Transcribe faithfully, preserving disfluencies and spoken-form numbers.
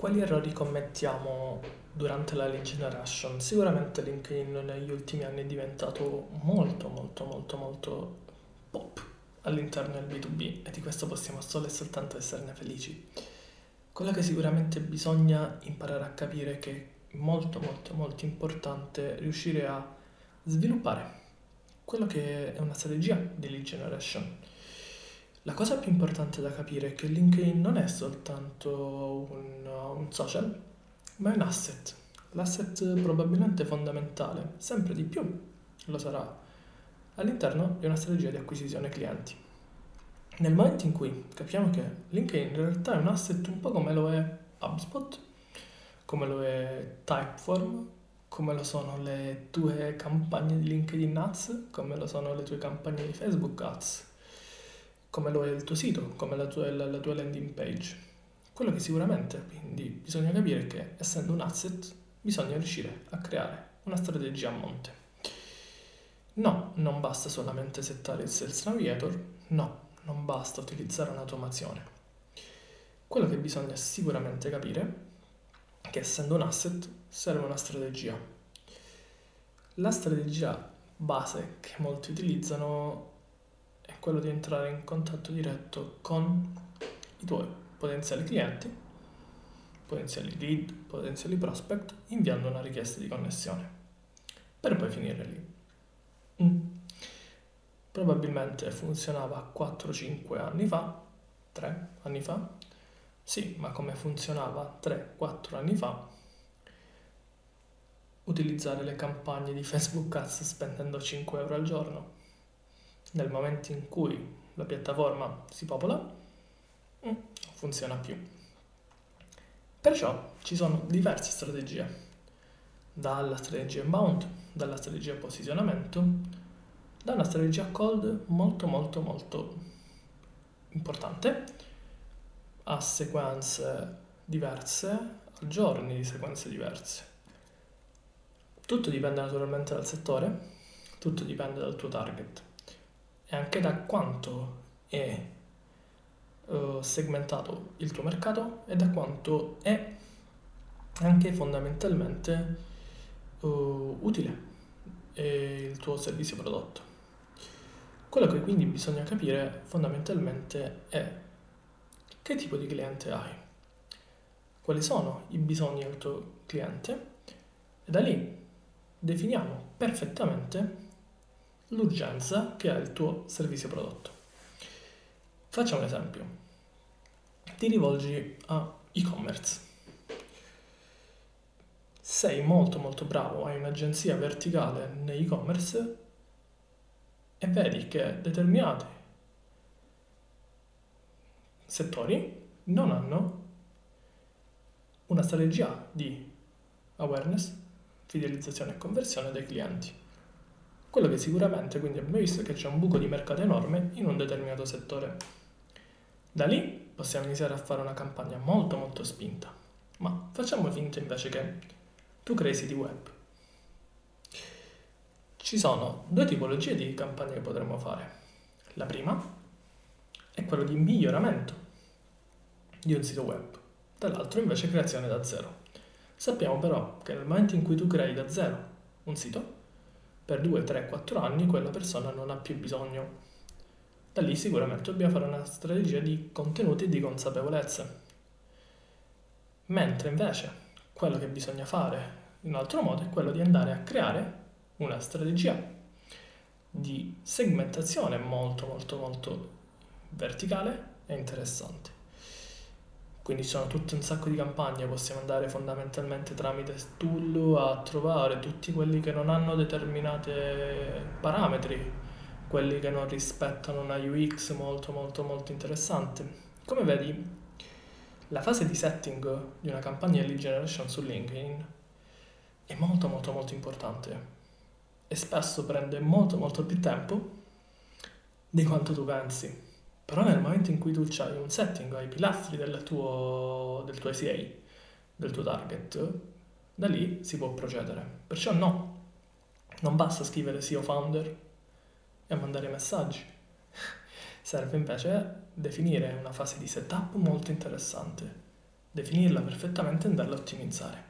Quali errori commettiamo durante la lead generation? Sicuramente LinkedIn negli ultimi anni è diventato molto molto molto molto pop all'interno del B due B e di questo possiamo solo e soltanto esserne felici. Quello che sicuramente bisogna imparare a capire è che è molto molto molto importante riuscire a sviluppare quello che è una strategia di lead generation. La cosa più importante da capire è che LinkedIn non è soltanto un, un social, ma è un asset. L'asset probabilmente fondamentale, sempre di più lo sarà, all'interno di una strategia di acquisizione clienti. Nel momento in cui capiamo che LinkedIn in realtà è un asset un po' come lo è HubSpot, come lo è Typeform, come lo sono le tue campagne di LinkedIn Ads, come lo sono le tue campagne di Facebook Ads, come lo è il tuo sito, come la tua, la, la tua landing page. Quello che sicuramente quindi bisogna capire è che, essendo un asset, bisogna riuscire a creare una strategia a monte. No, non basta solamente settare il Sales Navigator, no, non basta utilizzare un'automazione. Quello che bisogna sicuramente capire è che, essendo un asset, serve una strategia. La strategia base che molti utilizzano è quello di entrare in contatto diretto con i tuoi potenziali clienti, potenziali lead, potenziali prospect, inviando una richiesta di connessione, per poi finire lì. Mm. Probabilmente funzionava quattro cinque anni fa, tre anni fa, sì, ma come funzionava tre quattro anni fa? Utilizzare le campagne di Facebook Ads spendendo cinque euro al giorno. Nel momento in cui la piattaforma si popola, non funziona più. Perciò ci sono diverse strategie, dalla strategia inbound, dalla strategia posizionamento, da una strategia cold molto molto molto importante, a sequenze diverse, a giorni di sequenze diverse. Tutto dipende naturalmente dal settore, tutto dipende dal tuo target. E anche da quanto è uh, segmentato il tuo mercato e da quanto è anche fondamentalmente uh, utile il tuo servizio prodotto. Quello che quindi bisogna capire fondamentalmente è che tipo di cliente hai, quali sono i bisogni del tuo cliente e da lì definiamo perfettamente l'urgenza che ha il tuo servizio prodotto. Facciamo un esempio. Ti rivolgi a e-commerce. Sei molto molto bravo, hai un'agenzia verticale nell'e-commerce e vedi che determinati settori non hanno una strategia di awareness, fidelizzazione e conversione dei clienti. Quello che sicuramente, quindi abbiamo visto che c'è un buco di mercato enorme in un determinato settore. Da lì possiamo iniziare a fare una campagna molto molto spinta, ma facciamo finta invece che tu crei siti web. Ci sono due tipologie di campagne che potremmo fare. La prima è quella di miglioramento di un sito web, dall'altro invece creazione da zero. Sappiamo però che nel momento in cui tu crei da zero un sito, per due, tre, quattro anni quella persona non ha più bisogno. Da lì sicuramente dobbiamo fare una strategia di contenuti e di consapevolezza. Mentre invece quello che bisogna fare in un altro modo è quello di andare a creare una strategia di segmentazione molto molto molto verticale e interessante. Quindi ci sono tutto un sacco di campagne, possiamo andare fondamentalmente tramite tool a trovare tutti quelli che non hanno determinati parametri, quelli che non rispettano una U X molto molto molto interessante. Come vedi, la fase di setting di una campagna di lead generation su LinkedIn è molto molto molto importante e spesso prende molto molto più tempo di quanto tu pensi. Però nel momento in cui tu hai un setting, hai i pilastri del tuo, del tuo C A, del tuo target, da lì si può procedere. Perciò no, non basta scrivere S E O founder e mandare messaggi. Serve invece definire una fase di setup molto interessante, definirla perfettamente e andarla a ottimizzare.